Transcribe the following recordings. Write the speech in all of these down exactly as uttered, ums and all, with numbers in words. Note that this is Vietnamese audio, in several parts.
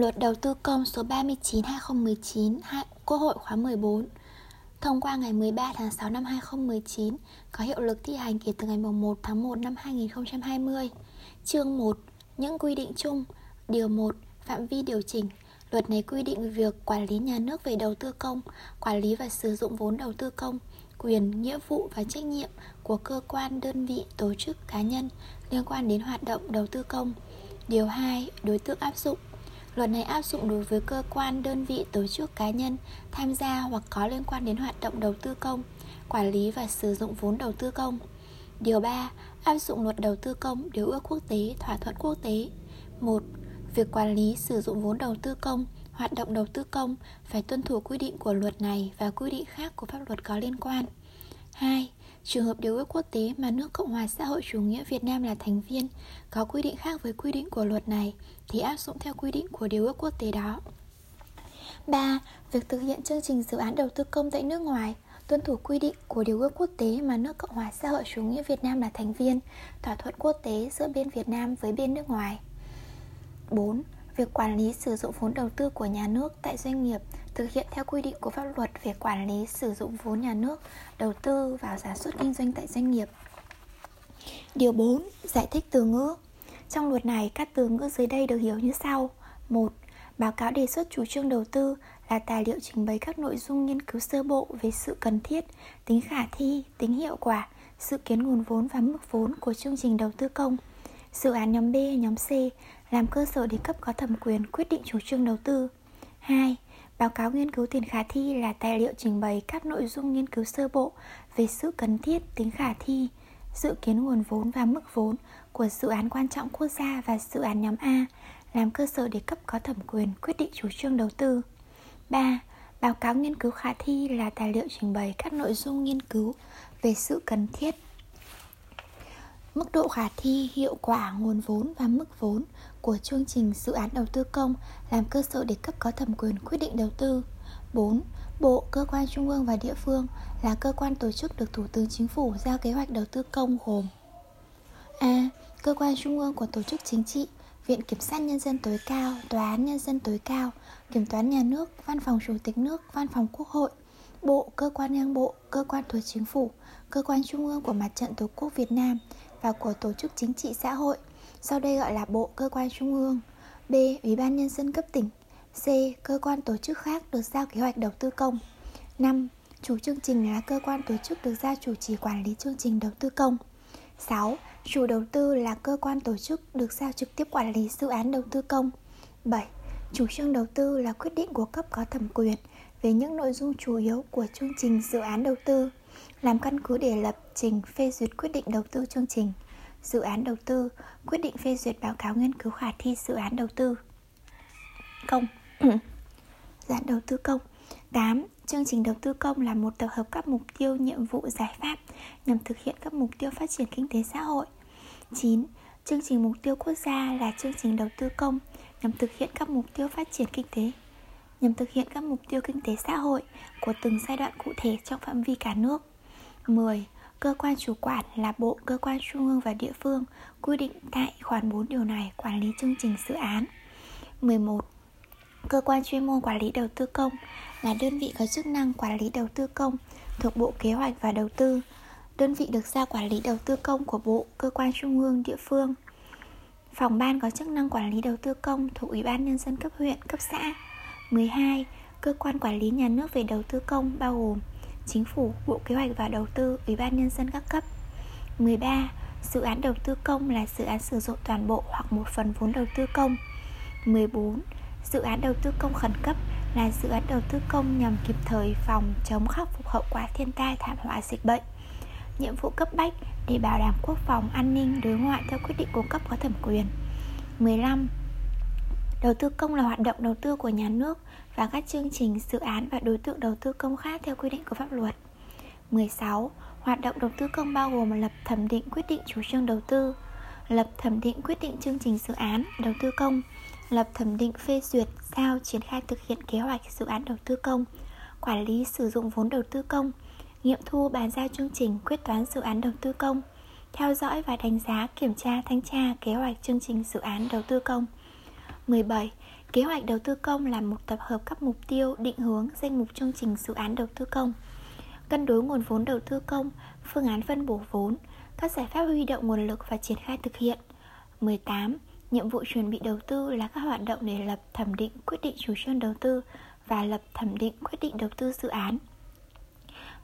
Luật Đầu tư công số ba mươi chín trên hai nghìn không trăm mười chín, Quốc hội khóa mười bốn, thông qua ngày mười ba tháng sáu năm hai nghìn không trăm mười chín, có hiệu lực thi hành kể từ ngày mùng một tháng một năm hai nghìn không trăm hai mươi. Chương một. Những quy định chung. Điều một. Phạm vi điều chỉnh. Luật này quy định việc quản lý nhà nước về đầu tư công, quản lý và sử dụng vốn đầu tư công, quyền, nghĩa vụ và trách nhiệm của cơ quan, đơn vị, tổ chức, cá nhân liên quan đến hoạt động đầu tư công. Điều hai. Đối tượng áp dụng. Luật này áp dụng đối với cơ quan, đơn vị, tổ chức, cá nhân tham gia hoặc có liên quan đến hoạt động đầu tư công, quản lý và sử dụng vốn đầu tư công. Điều ba. Áp dụng Luật Đầu tư công, Điều ước quốc tế, Thỏa thuận quốc tế. một. Việc quản lý sử dụng vốn đầu tư công, hoạt động đầu tư công phải tuân thủ quy định của luật này và quy định khác của pháp luật có liên quan. hai. Trường hợp Điều ước quốc tế mà nước Cộng hòa xã hội chủ nghĩa Việt Nam là thành viên có quy định khác với quy định của luật này thì áp dụng theo quy định của Điều ước quốc tế đó. ba. Việc thực hiện chương trình dự án đầu tư công tại nước ngoài tuân thủ quy định của Điều ước quốc tế mà nước Cộng hòa xã hội chủ nghĩa Việt Nam là thành viên, thỏa thuận quốc tế giữa bên Việt Nam với bên nước ngoài. bốn. Việc quản lý sử dụng vốn đầu tư của nhà nước tại doanh nghiệp thực hiện theo quy định của pháp luật về quản lý sử dụng vốn nhà nước đầu tư vào sản xuất kinh doanh tại doanh nghiệp. Điều bốn. Giải thích từ ngữ. Trong luật này, các từ ngữ dưới đây được hiểu như sau. một. Báo cáo đề xuất chủ trương đầu tư là tài liệu trình bày các nội dung nghiên cứu sơ bộ về sự cần thiết, tính khả thi, tính hiệu quả, dự kiến nguồn vốn và mức vốn của chương trình đầu tư công, dự án nhóm B, nhóm C, làm cơ sở để cấp có thẩm quyền quyết định chủ trương đầu tư. hai. Báo cáo nghiên cứu tiền khả thi là tài liệu trình bày các nội dung nghiên cứu sơ bộ về sự cần thiết, tính khả thi, dự kiến nguồn vốn và mức vốn của dự án quan trọng quốc gia và dự án nhóm A, làm cơ sở để cấp có thẩm quyền quyết định chủ trương đầu tư. ba. Báo cáo nghiên cứu khả thi là tài liệu trình bày các nội dung nghiên cứu về sự cần thiết, mức độ khả thi, hiệu quả, nguồn vốn và mức vốn của chương trình dự án đầu tư công làm cơ sở để cấp có thẩm quyền quyết định đầu tư. bốn. Bộ, cơ quan trung ương và địa phương là cơ quan tổ chức được Thủ tướng Chính phủ giao kế hoạch đầu tư công gồm: A. Cơ quan trung ương của tổ chức chính trị, Viện Kiểm sát Nhân dân tối cao, Tòa án Nhân dân tối cao, Kiểm toán Nhà nước, Văn phòng Chủ tịch nước, Văn phòng Quốc hội. Bộ, cơ quan ngang bộ, cơ quan thuộc chính phủ, cơ quan trung ương của Mặt trận Tổ quốc Việt Nam và của tổ chức chính trị xã hội, sau đây gọi là bộ, cơ quan trung ương. B. Ủy ban nhân dân cấp tỉnh. C. Cơ quan tổ chức khác được giao kế hoạch đầu tư công. năm. Chủ chương trình là cơ quan tổ chức được giao chủ trì quản lý chương trình đầu tư công. sáu. Chủ đầu tư là cơ quan tổ chức được giao trực tiếp quản lý dự án đầu tư công. bảy. Chủ trương đầu tư là quyết định của cấp có thẩm quyền về những nội dung chủ yếu của chương trình dự án đầu tư, làm căn cứ để lập trình phê duyệt quyết định đầu tư chương trình dự án đầu tư, quyết định phê duyệt báo cáo nghiên cứu khả thi dự án đầu tư công dự án đầu tư công. tám. Chương trình đầu tư công là một tập hợp các mục tiêu, nhiệm vụ, giải pháp nhằm thực hiện các mục tiêu phát triển kinh tế xã hội. chín. Chương trình mục tiêu quốc gia là chương trình đầu tư công nhằm thực hiện các mục tiêu phát triển kinh tế nhằm thực hiện các mục tiêu kinh tế xã hội của từng giai đoạn cụ thể trong phạm vi cả nước. mười. Cơ quan chủ quản là bộ, cơ quan trung ương và địa phương quy định tại khoản bốn điều này quản lý chương trình dự án. mười một. Cơ quan chuyên môn quản lý đầu tư công là đơn vị có chức năng quản lý đầu tư công thuộc Bộ Kế hoạch và Đầu tư. Đơn vị được giao quản lý đầu tư công của bộ, cơ quan trung ương, địa phương. Phòng ban có chức năng quản lý đầu tư công thuộc Ủy ban nhân dân cấp huyện, cấp xã. mười hai. Cơ quan quản lý nhà nước về đầu tư công bao gồm Chính phủ, Bộ Kế hoạch và Đầu tư, Ủy ban nhân dân các cấp. mười ba. Dự án đầu tư công là dự án sử dụng toàn bộ hoặc một phần vốn đầu tư công. mười bốn. Dự án đầu tư công khẩn cấp là dự án đầu tư công nhằm kịp thời phòng chống, khắc phục hậu quả thiên tai, thảm họa, dịch bệnh, nhiệm vụ cấp bách để bảo đảm quốc phòng, an ninh, đối ngoại theo quyết định của cấp có thẩm quyền. mười lăm. Đầu tư công là hoạt động đầu tư của nhà nước và các chương trình, dự án và đối tượng đầu tư công khác theo quy định của pháp luật. mười sáu. Hoạt động đầu tư công bao gồm lập, thẩm định, quyết định chủ trương đầu tư, lập, thẩm định, quyết định chương trình dự án đầu tư công, lập, thẩm định, phê duyệt, giao, triển khai thực hiện kế hoạch dự án đầu tư công, quản lý sử dụng vốn đầu tư công, nghiệm thu, bàn giao chương trình, quyết toán dự án đầu tư công, theo dõi và đánh giá, kiểm tra, thanh tra kế hoạch chương trình dự án đầu tư công. mười bảy. Kế hoạch đầu tư công là một tập hợp các mục tiêu, định hướng, danh mục chương trình dự án đầu tư công, cân đối nguồn vốn đầu tư công, phương án phân bổ vốn, các giải pháp huy động nguồn lực và triển khai thực hiện. mười tám. Nhiệm vụ chuẩn bị đầu tư là các hoạt động để lập, thẩm định, quyết định chủ trương đầu tư và lập thẩm định quyết định đầu tư dự án.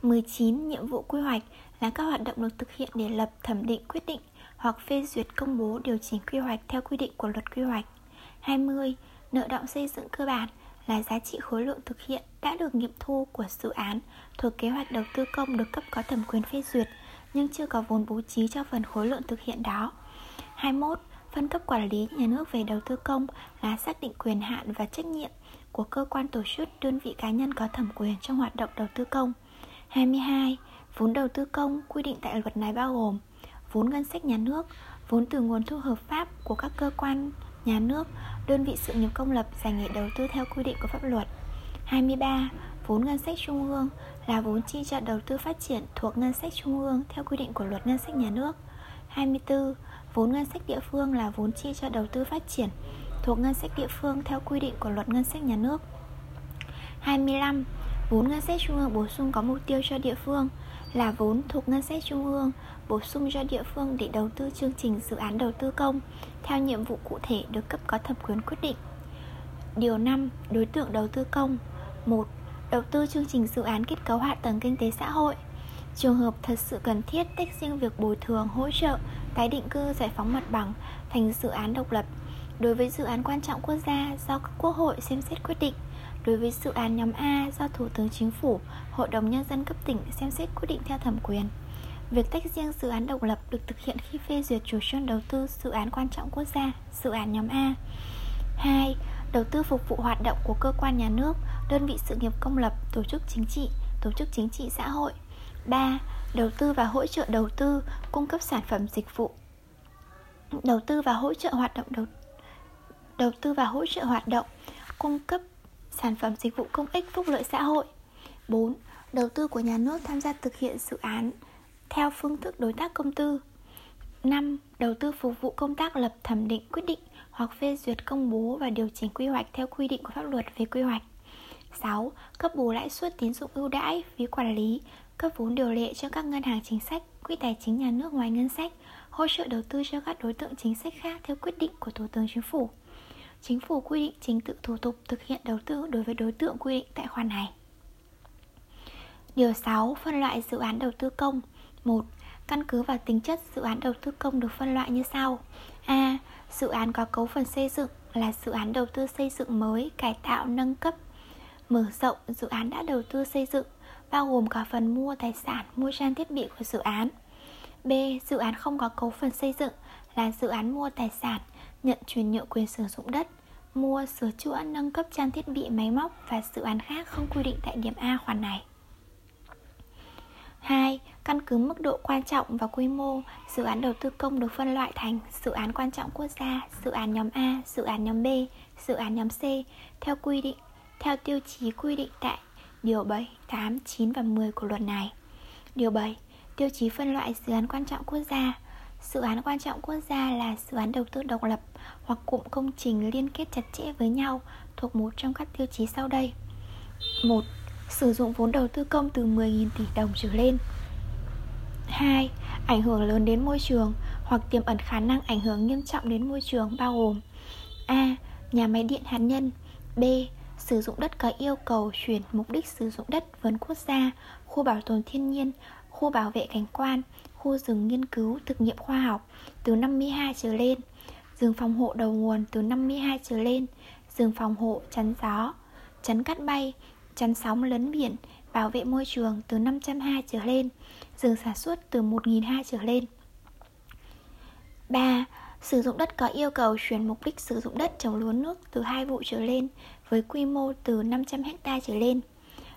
mười chín. Nhiệm vụ quy hoạch là các hoạt động được thực hiện để lập, thẩm định, quyết định hoặc phê duyệt, công bố, điều chỉnh quy hoạch theo quy định của Luật Quy hoạch. hai mươi. Nợ đọng xây dựng cơ bản là giá trị khối lượng thực hiện đã được nghiệm thu của dự án thuộc kế hoạch đầu tư công được cấp có thẩm quyền phê duyệt nhưng chưa có vốn bố trí cho phần khối lượng thực hiện đó. hai mươi mốt. Phân cấp quản lý nhà nước về đầu tư công là xác định quyền hạn và trách nhiệm của cơ quan, tổ chức, đơn vị, cá nhân có thẩm quyền trong hoạt động đầu tư công. hai mươi hai. Vốn đầu tư công quy định tại luật này bao gồm vốn ngân sách nhà nước, vốn từ nguồn thu hợp pháp của các cơ quan nhà nước, đơn vị sự nghiệp công lập dành để đầu tư theo quy định của pháp luật. hai mươi ba. Vốn ngân sách trung ương là vốn chi cho đầu tư phát triển thuộc ngân sách trung ương theo quy định của luật ngân sách nhà nước. hai mươi tư. Vốn ngân sách địa phương là vốn chi cho đầu tư phát triển thuộc ngân sách địa phương theo quy định của luật ngân sách nhà nước. hai mươi lăm. Vốn ngân sách trung ương bổ sung có mục tiêu cho địa phương là vốn thuộc ngân sách trung ương bổ sung cho địa phương để đầu tư chương trình dự án đầu tư công theo nhiệm vụ cụ thể được cấp có thẩm quyền quyết định. Điều năm. Đối tượng đầu tư công. Một. Đầu tư chương trình dự án kết cấu hạ tầng kinh tế xã hội. Trường hợp thật sự cần thiết tách riêng việc bồi thường, hỗ trợ, tái định cư, giải phóng mặt bằng thành dự án độc lập. Đối với dự án quan trọng quốc gia do Quốc hội xem xét quyết định. Đối với dự án nhóm A do Thủ tướng Chính phủ, Hội đồng Nhân dân cấp tỉnh xem xét quyết định theo thẩm quyền. Việc tách riêng dự án độc lập được thực hiện khi phê duyệt chủ trương đầu tư dự án quan trọng quốc gia, dự án nhóm A. hai. Đầu tư phục vụ hoạt động của cơ quan nhà nước, đơn vị sự nghiệp công lập, tổ chức chính trị, tổ chức chính trị xã hội. ba. Đầu tư và hỗ trợ đầu tư, cung cấp sản phẩm dịch vụ. Đầu tư và hỗ trợ hoạt động đầu, đầu tư và hỗ trợ hoạt động, cung cấp sản phẩm dịch vụ công ích phúc lợi xã hội. bốn. Đầu tư của nhà nước tham gia thực hiện dự án theo phương thức đối tác công tư. năm. Đầu tư phục vụ công tác lập, thẩm định, quyết định hoặc phê duyệt, công bố và điều chỉnh quy hoạch theo quy định của pháp luật về quy hoạch. sáu. Cấp bù lãi suất, tín dụng ưu đãi, phí quản lý, cấp vốn điều lệ cho các ngân hàng chính sách, quỹ tài chính nhà nước ngoài ngân sách, hỗ trợ đầu tư cho các đối tượng chính sách khác theo quyết định của Thủ tướng Chính phủ. Chính phủ quy định trình tự, thủ tục thực hiện đầu tư đối với đối tượng quy định tại khoản này. Điều sáu. Phân loại dự án đầu tư công. một. Căn cứ vào tính chất dự án đầu tư công được phân loại như sau. A. Dự án có cấu phần xây dựng là dự án đầu tư xây dựng mới, cải tạo, nâng cấp, mở rộng dự án đã đầu tư xây dựng, bao gồm cả phần mua tài sản, mua trang thiết bị của dự án. B. Dự án không có cấu phần xây dựng là dự án mua tài sản, nhận chuyển nhượng quyền sử dụng đất, mua, sửa chữa, nâng cấp trang thiết bị, máy móc và dự án khác không quy định tại điểm A khoản này. hai. Căn cứ mức độ quan trọng và quy mô, dự án đầu tư công được phân loại thành dự án quan trọng quốc gia, dự án nhóm A, dự án nhóm B, dự án nhóm C theo quy định, theo tiêu chí quy định tại điều bảy, tám, chín và mười của luật này. Điều bảy. Tiêu chí phân loại dự án quan trọng quốc gia. Dự án quan trọng quốc gia là dự án đầu tư độc lập hoặc cụm công trình liên kết chặt chẽ với nhau thuộc một trong các tiêu chí sau đây. một. Sử dụng vốn đầu tư công từ mười nghìn tỷ đồng trở lên. hai. Ảnh hưởng lớn đến môi trường hoặc tiềm ẩn khả năng ảnh hưởng nghiêm trọng đến môi trường, bao gồm A. Nhà máy điện hạt nhân. B. Sử dụng đất có yêu cầu chuyển mục đích sử dụng đất, vườn quốc gia, khu bảo tồn thiên nhiên, khu bảo vệ cảnh quan, khu rừng nghiên cứu thực nghiệm khoa học từ năm mươi hai trở lên, rừng phòng hộ đầu nguồn từ năm mươi hai trở lên, rừng phòng hộ chắn gió, chắn cát bay, chắn sóng lấn biển, bảo vệ môi trường từ năm trăm hai mươi trở lên, rừng sản xuất từ một nghìn hai trăm trở lên. ba. Sử dụng đất có yêu cầu chuyển mục đích sử dụng đất trồng lúa nước từ hai vụ trở lên với quy mô từ năm trăm ha trở lên.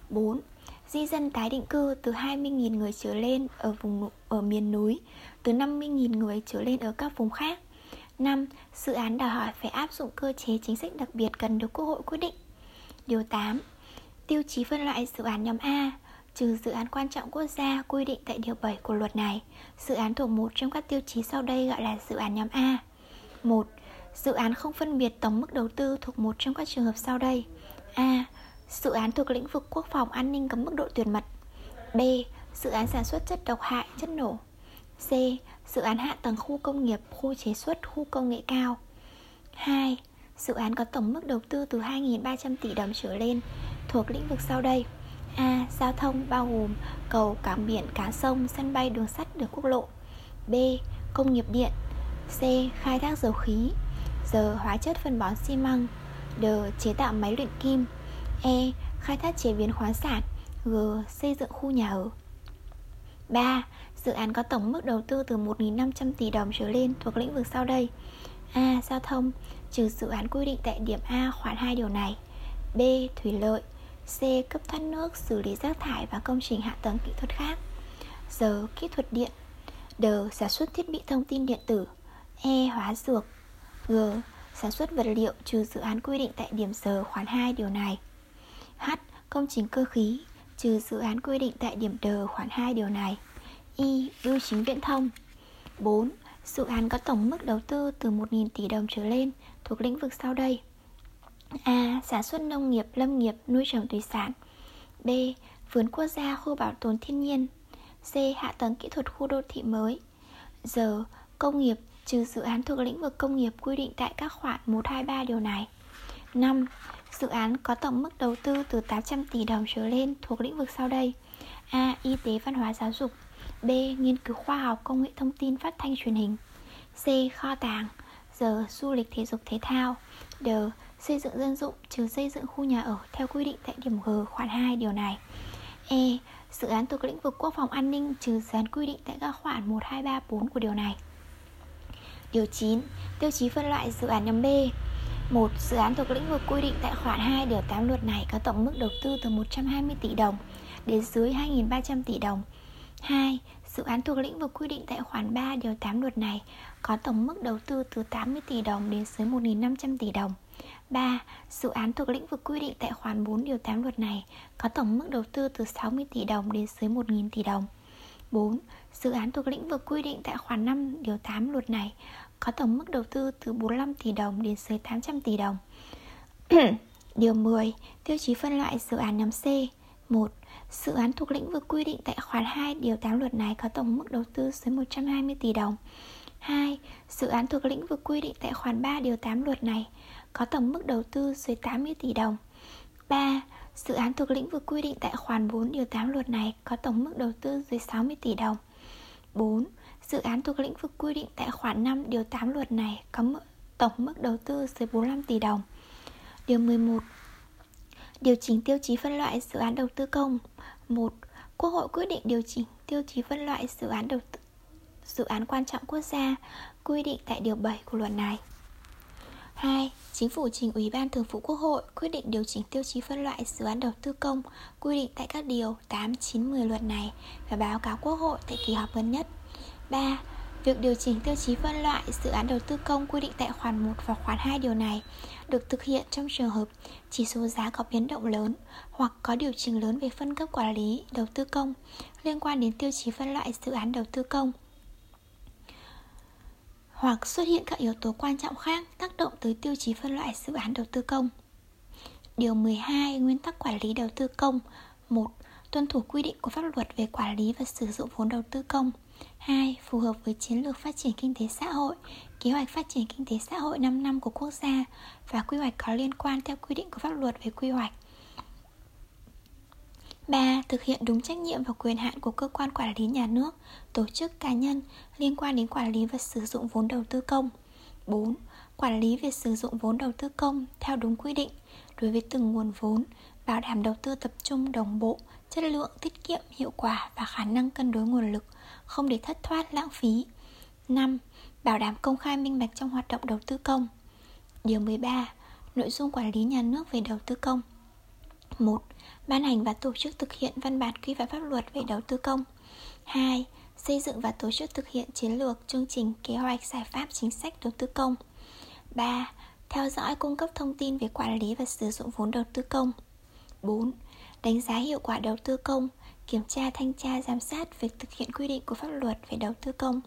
bốn. Di dân tái định cư từ hai mươi nghìn người trở lên ở vùng ở miền núi, từ năm mươi nghìn người trở lên ở các vùng khác. năm. Dự án đòi hỏi phải áp dụng cơ chế chính sách đặc biệt cần được Quốc hội quyết định. Điều tám. Tiêu chí phân loại dự án nhóm A. Trừ dự án quan trọng quốc gia quy định tại điều bảy của luật này, dự án thuộc một trong các tiêu chí sau đây gọi là dự án nhóm A. một. Dự án không phân biệt tổng mức đầu tư thuộc một trong các trường hợp sau đây: A. Dự án thuộc lĩnh vực quốc phòng an ninh cấm mức độ tuyệt mật. B. Dự án sản xuất chất độc hại, chất nổ. C. Dự án hạ tầng khu công nghiệp, khu chế xuất, khu công nghệ cao. Hai. Dự án có tổng mức đầu tư từ hai nghìn ba trăm tỷ đồng trở lên thuộc lĩnh vực sau đây: A. Giao thông bao gồm cầu, cảng biển, cá sông, sân bay, đường sắt, đường quốc lộ. B. Công nghiệp điện. C. Khai thác dầu khí. D. Hóa chất phân bón xi măng. D. Chế tạo máy luyện kim. E. Khai thác chế biến khoáng sản. G. Xây dựng khu nhà ở. Ba. Dự án có tổng mức đầu tư từ một nghìn năm trăm tỷ đồng trở lên thuộc lĩnh vực sau đây: A. Giao thông, trừ dự án quy định tại điểm A khoản hai điều này. B. Thủy lợi. C. Cấp thoát nước, xử lý rác thải và công trình hạ tầng kỹ thuật khác. D. Kỹ thuật điện. D. Sản xuất thiết bị thông tin điện tử. E. Hóa dược. G. Sản xuất vật liệu, trừ dự án quy định tại điểm G khoản hai điều này. H. Công trình cơ khí, trừ dự án quy định tại điểm D khoản hai điều này. I. Bưu chính viễn thông. Bốn. Dự án có tổng mức đầu tư từ một nghìn tỷ đồng trở lên thuộc lĩnh vực sau đây: A. Sản xuất nông nghiệp, lâm nghiệp, nuôi trồng thủy sản. B. Vườn quốc gia, khu bảo tồn thiên nhiên. C. Hạ tầng kỹ thuật, khu đô thị mới. D. Công nghiệp, trừ dự án thuộc lĩnh vực công nghiệp quy định tại các khoản một, hai, ba điều này. Năm. Dự án có tổng mức đầu tư từ tám trăm tỷ đồng trở lên thuộc lĩnh vực sau đây: A. Y tế, văn hóa, giáo dục. B. Nghiên cứu khoa học, công nghệ thông tin, phát thanh, truyền hình. C. Kho tàng. D. Du lịch, thể dục, thể thao. D. Xây dựng dân dụng, trừ xây dựng khu nhà ở theo quy định tại điểm G khoản hai điều này. E. Dự án thuộc lĩnh vực quốc phòng an ninh, trừ dự án quy định tại các khoản một, hai, ba, bốn của điều này. Điều chín. Tiêu chí phân loại dự án nhóm B. một. Dự án thuộc lĩnh vực quy định tại khoản hai điều tám luật này có tổng mức đầu tư từ một trăm hai mươi tỷ đồng đến dưới hai nghìn ba trăm tỷ đồng. hai. Dự án thuộc lĩnh vực quy định tại khoản ba điều tám luật này có tổng mức đầu tư từ tám mươi tỷ đồng đến dưới một nghìn năm trăm tỷ đồng. ba. Dự án thuộc lĩnh vực quy định tại khoản bốn điều tám luật này có tổng mức đầu tư từ sáu mươi tỷ đồng đến dưới một nghìn tỷ đồng. bốn. Dự án thuộc lĩnh vực quy định tại khoản năm điều tám luật này có tổng mức đầu tư từ bốn mươi lăm tỷ đồng đến dưới tám trăm tỷ đồng. Điều mười. Tiêu chí phân loại dự án nhóm C. một. Dự án thuộc lĩnh vực quy định tại khoản hai điều tám luật này có tổng mức đầu tư dưới một trăm hai mươi tỷ đồng. hai. Dự án thuộc lĩnh vực quy định tại khoản ba điều tám luật này có tổng mức đầu tư dưới tám mươi tỷ đồng. ba. Dự án thuộc lĩnh vực quy định tại khoản bốn điều tám luật này có tổng mức đầu tư dưới sáu mươi tỷ đồng. bốn. Dự án thuộc lĩnh vực quy định tại khoản năm điều tám luật này có tổng mức đầu tư dưới bốn mươi lăm tỷ đồng. Điều mười một. Điều chỉnh tiêu chí phân loại dự án đầu tư công. một. Quốc hội quyết định điều chỉnh tiêu chí phân loại dự án đầu tư, dự án quan trọng quốc gia quy định tại điều bảy của luật này. hai. Chính phủ trình Ủy ban Thường vụ Quốc hội quyết định điều chỉnh tiêu chí phân loại dự án đầu tư công quy định tại các điều tám, chín, mười luật này và báo cáo Quốc hội tại kỳ họp gần nhất. ba. Việc điều chỉnh tiêu chí phân loại dự án đầu tư công quy định tại khoản một và khoản hai điều này được thực hiện trong trường hợp chỉ số giá có biến động lớn hoặc có điều chỉnh lớn về phân cấp quản lý đầu tư công liên quan đến tiêu chí phân loại dự án đầu tư công, hoặc xuất hiện các yếu tố quan trọng khác tác động tới tiêu chí phân loại dự án đầu tư công. Điều mười hai. Nguyên tắc quản lý đầu tư công. một. Tuân thủ quy định của pháp luật về quản lý và sử dụng vốn đầu tư công. hai. Phù hợp với chiến lược phát triển kinh tế xã hội, kế hoạch phát triển kinh tế xã hội năm năm của quốc gia và quy hoạch có liên quan theo quy định của pháp luật về quy hoạch. ba. Thực hiện đúng trách nhiệm và quyền hạn của cơ quan quản lý nhà nước, tổ chức, cá nhân liên quan đến quản lý và sử dụng vốn đầu tư công. bốn. Quản lý việc sử dụng vốn đầu tư công theo đúng quy định đối với từng nguồn vốn, bảo đảm đầu tư tập trung, đồng bộ, chất lượng, tiết kiệm, hiệu quả và khả năng cân đối nguồn lực, không để thất thoát, lãng phí. năm. Bảo đảm công khai, minh bạch trong hoạt động đầu tư công. Điều mười ba. Nội dung quản lý nhà nước về đầu tư công. một. Ban hành và tổ chức thực hiện văn bản quy phạm pháp luật về đầu tư công. hai. Xây dựng và tổ chức thực hiện chiến lược, chương trình, kế hoạch, giải pháp, chính sách đầu tư công. ba. Theo dõi, cung cấp thông tin về quản lý và sử dụng vốn đầu tư công. bốn. Đánh giá hiệu quả đầu tư công, kiểm tra, thanh tra, giám sát việc thực hiện quy định của pháp luật về đầu tư công,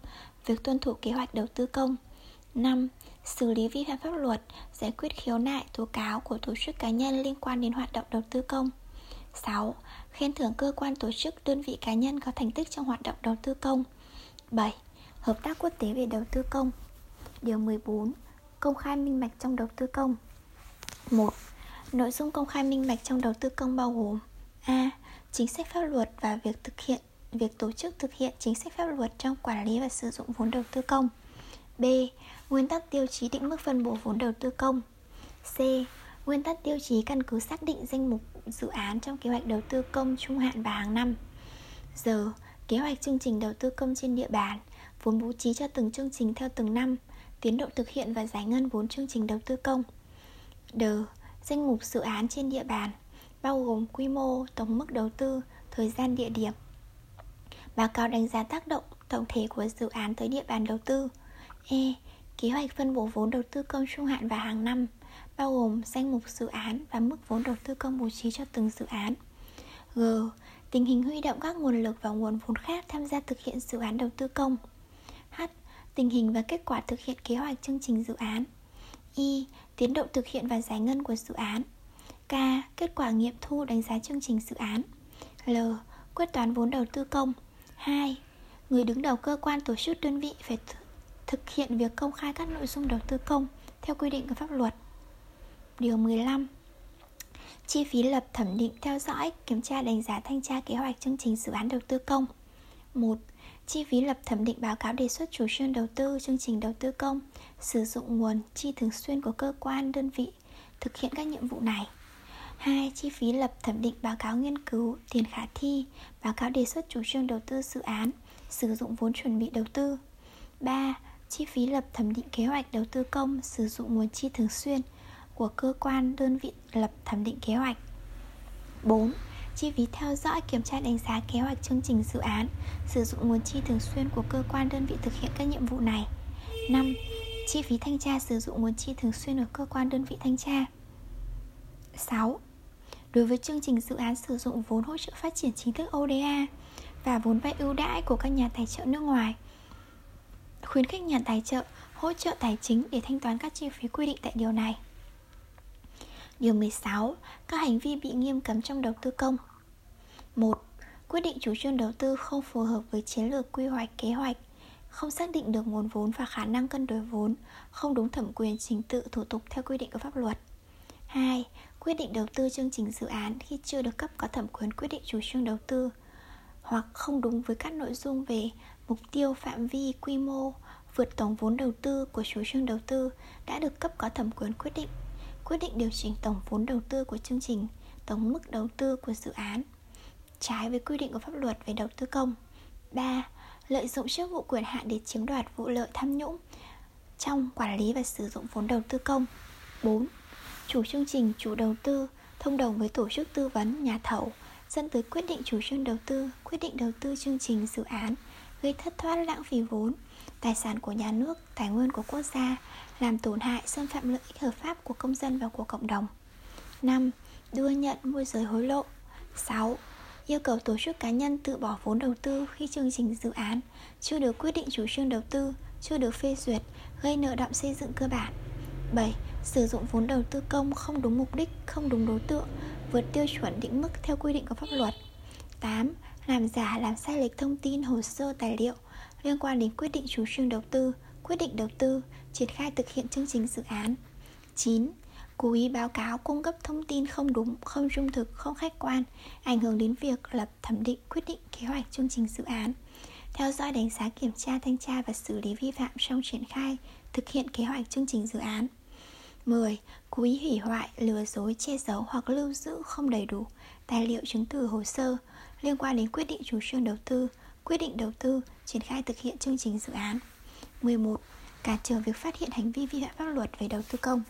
việc tuân thủ kế hoạch đầu tư công. năm. xử lý vi phạm pháp luật, giải quyết khiếu nại, tố cáo của tổ chức cá nhân liên quan đến hoạt động đầu tư công. Sáu. Khen thưởng cơ quan, tổ chức, đơn vị, cá nhân có thành tích trong hoạt động đầu tư công. Bảy. Hợp tác quốc tế về đầu tư công. Điều mười bốn. Công khai minh bạch trong đầu tư công. Một. Nội dung công khai minh bạch trong đầu tư công bao gồm: A. Chính sách pháp luật và việc thực hiện, việc tổ chức thực hiện chính sách pháp luật trong quản lý và sử dụng vốn đầu tư công. B. Nguyên tắc, tiêu chí, định mức phân bổ vốn đầu tư công. C. Nguyên tắc, tiêu chí căn cứ xác định danh mục dự án trong kế hoạch đầu tư công trung hạn và hàng năm. D. Kế hoạch chương trình đầu tư công trên địa bàn, vốn bố trí cho từng chương trình theo từng năm, tiến độ thực hiện và giải ngân vốn chương trình đầu tư công. D. Danh mục dự án trên địa bàn, bao gồm quy mô, tổng mức đầu tư, thời gian, địa điểm. Báo cáo đánh giá tác động tổng thể của dự án tới địa bàn đầu tư. E. Kế hoạch phân bổ vốn đầu tư công trung hạn và hàng năm, bao gồm danh mục dự án và mức vốn đầu tư công bố trí cho từng dự án. G. Tình hình huy động các nguồn lực và nguồn vốn khác tham gia thực hiện dự án đầu tư công. H. Tình hình và kết quả thực hiện kế hoạch chương trình dự án. I. Tiến độ thực hiện và giải ngân của dự án. K. Kết quả nghiệm thu đánh giá chương trình dự án. L. Quyết toán vốn đầu tư công. Hai. Người đứng đầu cơ quan, tổ chức, đơn vị phải thực hiện việc công khai các nội dung đầu tư công theo quy định của pháp luật. Điều mười lăm. Chi phí lập, thẩm định, theo dõi, kiểm tra, đánh giá, thanh tra kế hoạch chương trình dự án đầu tư công. Một. Chi phí lập, thẩm định, báo cáo đề xuất chủ trương đầu tư, chương trình đầu tư công, sử dụng nguồn chi thường xuyên của cơ quan, đơn vị thực hiện các nhiệm vụ này. Hai. Chi phí lập, thẩm định, báo cáo nghiên cứu, tiền khả thi, báo cáo đề xuất chủ trương đầu tư dự án, sử dụng vốn chuẩn bị đầu tư. Ba. Chi phí lập, thẩm định, kế hoạch đầu tư công, sử dụng nguồn chi thường xuyên của cơ quan, đơn vị lập thẩm định kế hoạch. Bốn. Chi phí theo dõi, kiểm tra, đánh giá kế hoạch chương trình dự án, sử dụng nguồn chi thường xuyên của cơ quan, đơn vị thực hiện các nhiệm vụ này. Năm. Chi phí thanh tra, sử dụng nguồn chi thường xuyên của cơ quan, đơn vị thanh tra. Sáu. Đối với chương trình dự án sử dụng vốn hỗ trợ phát triển chính thức O D A và vốn vay ưu đãi của các nhà tài trợ nước ngoài, khuyến khích nhà tài trợ hỗ trợ tài chính để thanh toán các chi phí quy định tại điều này. Điều mười sáu. Các hành vi bị nghiêm cấm trong đầu tư công. Một. Quyết định chủ trương đầu tư không phù hợp với chiến lược, quy hoạch, kế hoạch, không xác định được nguồn vốn và khả năng cân đối vốn, không đúng thẩm quyền, trình tự, thủ tục theo quy định của pháp luật. Hai. Quyết định đầu tư chương trình dự án khi chưa được cấp có thẩm quyền quyết định chủ trương đầu tư, hoặc không đúng với các nội dung về mục tiêu, phạm vi, quy mô, vượt tổng vốn đầu tư của chủ trương đầu tư đã được cấp có thẩm quyền quyết định. Quyết định điều chỉnh tổng vốn đầu tư của chương trình, tổng mức đầu tư của dự án, trái với quy định của pháp luật về đầu tư công. Ba. Lợi dụng chức vụ quyền hạn để chiếm đoạt vụ lợi, tham nhũng trong quản lý và sử dụng vốn đầu tư công. Bốn. Chủ chương trình, chủ đầu tư thông đồng với tổ chức tư vấn, nhà thầu, dẫn tới quyết định chủ trương đầu tư, quyết định đầu tư chương trình dự án, gây thất thoát, lãng phí vốn, tài sản của nhà nước, tài nguyên của quốc gia, làm tổn hại, xâm phạm lợi ích hợp pháp của công dân và của cộng đồng. Năm. Đưa nhận, môi giới, hối lộ. Sáu. Yêu cầu tổ chức, cá nhân tự bỏ vốn đầu tư khi chương trình dự án chưa được quyết định chủ trương đầu tư, chưa được phê duyệt, gây nợ đọng xây dựng cơ bản. Bảy. Sử dụng vốn đầu tư công không đúng mục đích, không đúng đối tượng, vượt tiêu chuẩn định mức theo quy định của pháp luật. Tám. Làm giả, làm sai lệch thông tin, hồ sơ, tài liệu liên quan đến quyết định chủ trương đầu tư, quyết định đầu tư, triển khai thực hiện chương trình dự án. Chín. Cố ý báo cáo, cung cấp thông tin không đúng, không trung thực, không khách quan, ảnh hưởng đến việc lập, thẩm định, quyết định kế hoạch chương trình dự án, theo dõi, đánh giá, kiểm tra, thanh tra và xử lý vi phạm trong triển khai, thực hiện kế hoạch chương trình dự án. Mười. Cố ý hủy hoại, lừa dối, che giấu hoặc lưu giữ không đầy đủ tài liệu, chứng từ, hồ sơ liên quan đến quyết định chủ trương đầu tư, quyết định đầu tư, triển khai thực hiện chương trình dự án. Mười một. Cản trở việc phát hiện hành vi vi phạm pháp luật về đầu tư công.